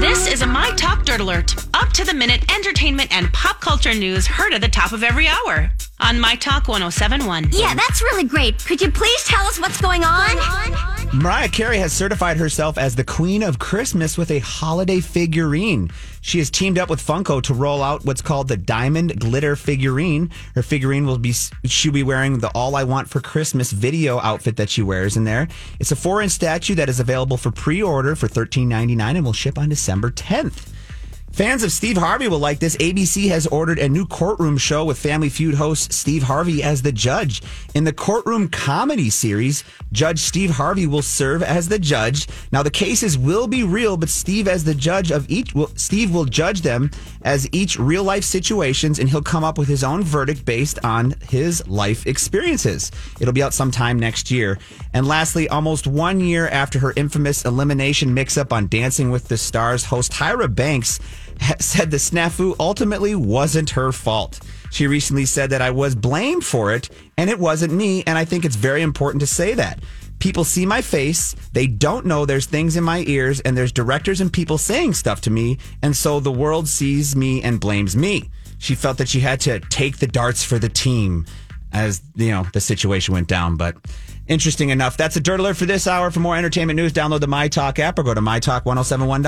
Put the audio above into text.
This is a My Talk Dirt Alert. Up to the minute entertainment and pop culture news heard at the top of every hour on My Talk 107.1. Yeah, that's really great. Could you please tell us what's going on? Mariah Carey has certified herself as the Queen of Christmas with a holiday figurine. She has teamed up with Funko to roll out what's called the Diamond Glitter Figurine. Her figurine she'll be wearing the All I Want for Christmas video outfit that she wears in there. It's a 4-inch statue that is available for pre-order for $13.99 and will ship on December 10th. Fans of Steve Harvey will like this. ABC has ordered a new courtroom show with Family Feud host Steve Harvey as the judge. In the courtroom comedy series, Judge Steve Harvey will serve as the judge. Now, the cases will be real, but Steve will judge them as each real-life situations, and he'll come up with his own verdict based on his life experiences. It'll be out sometime next year. And lastly, almost 1 year after her infamous elimination mix-up on Dancing with the Stars, host Tyra Banks said the snafu ultimately wasn't her fault. She recently said that I was blamed for it, and it wasn't me, and I think it's very important to say that. People see my face, they don't know there's things in my ears, and there's directors and people saying stuff to me, and so the world sees me and blames me. She felt that she had to take the darts for the team as, the situation went down, but interesting enough. That's a Dirt Alert for this hour. For more entertainment news, download the My Talk app or go to mytalk1071.com.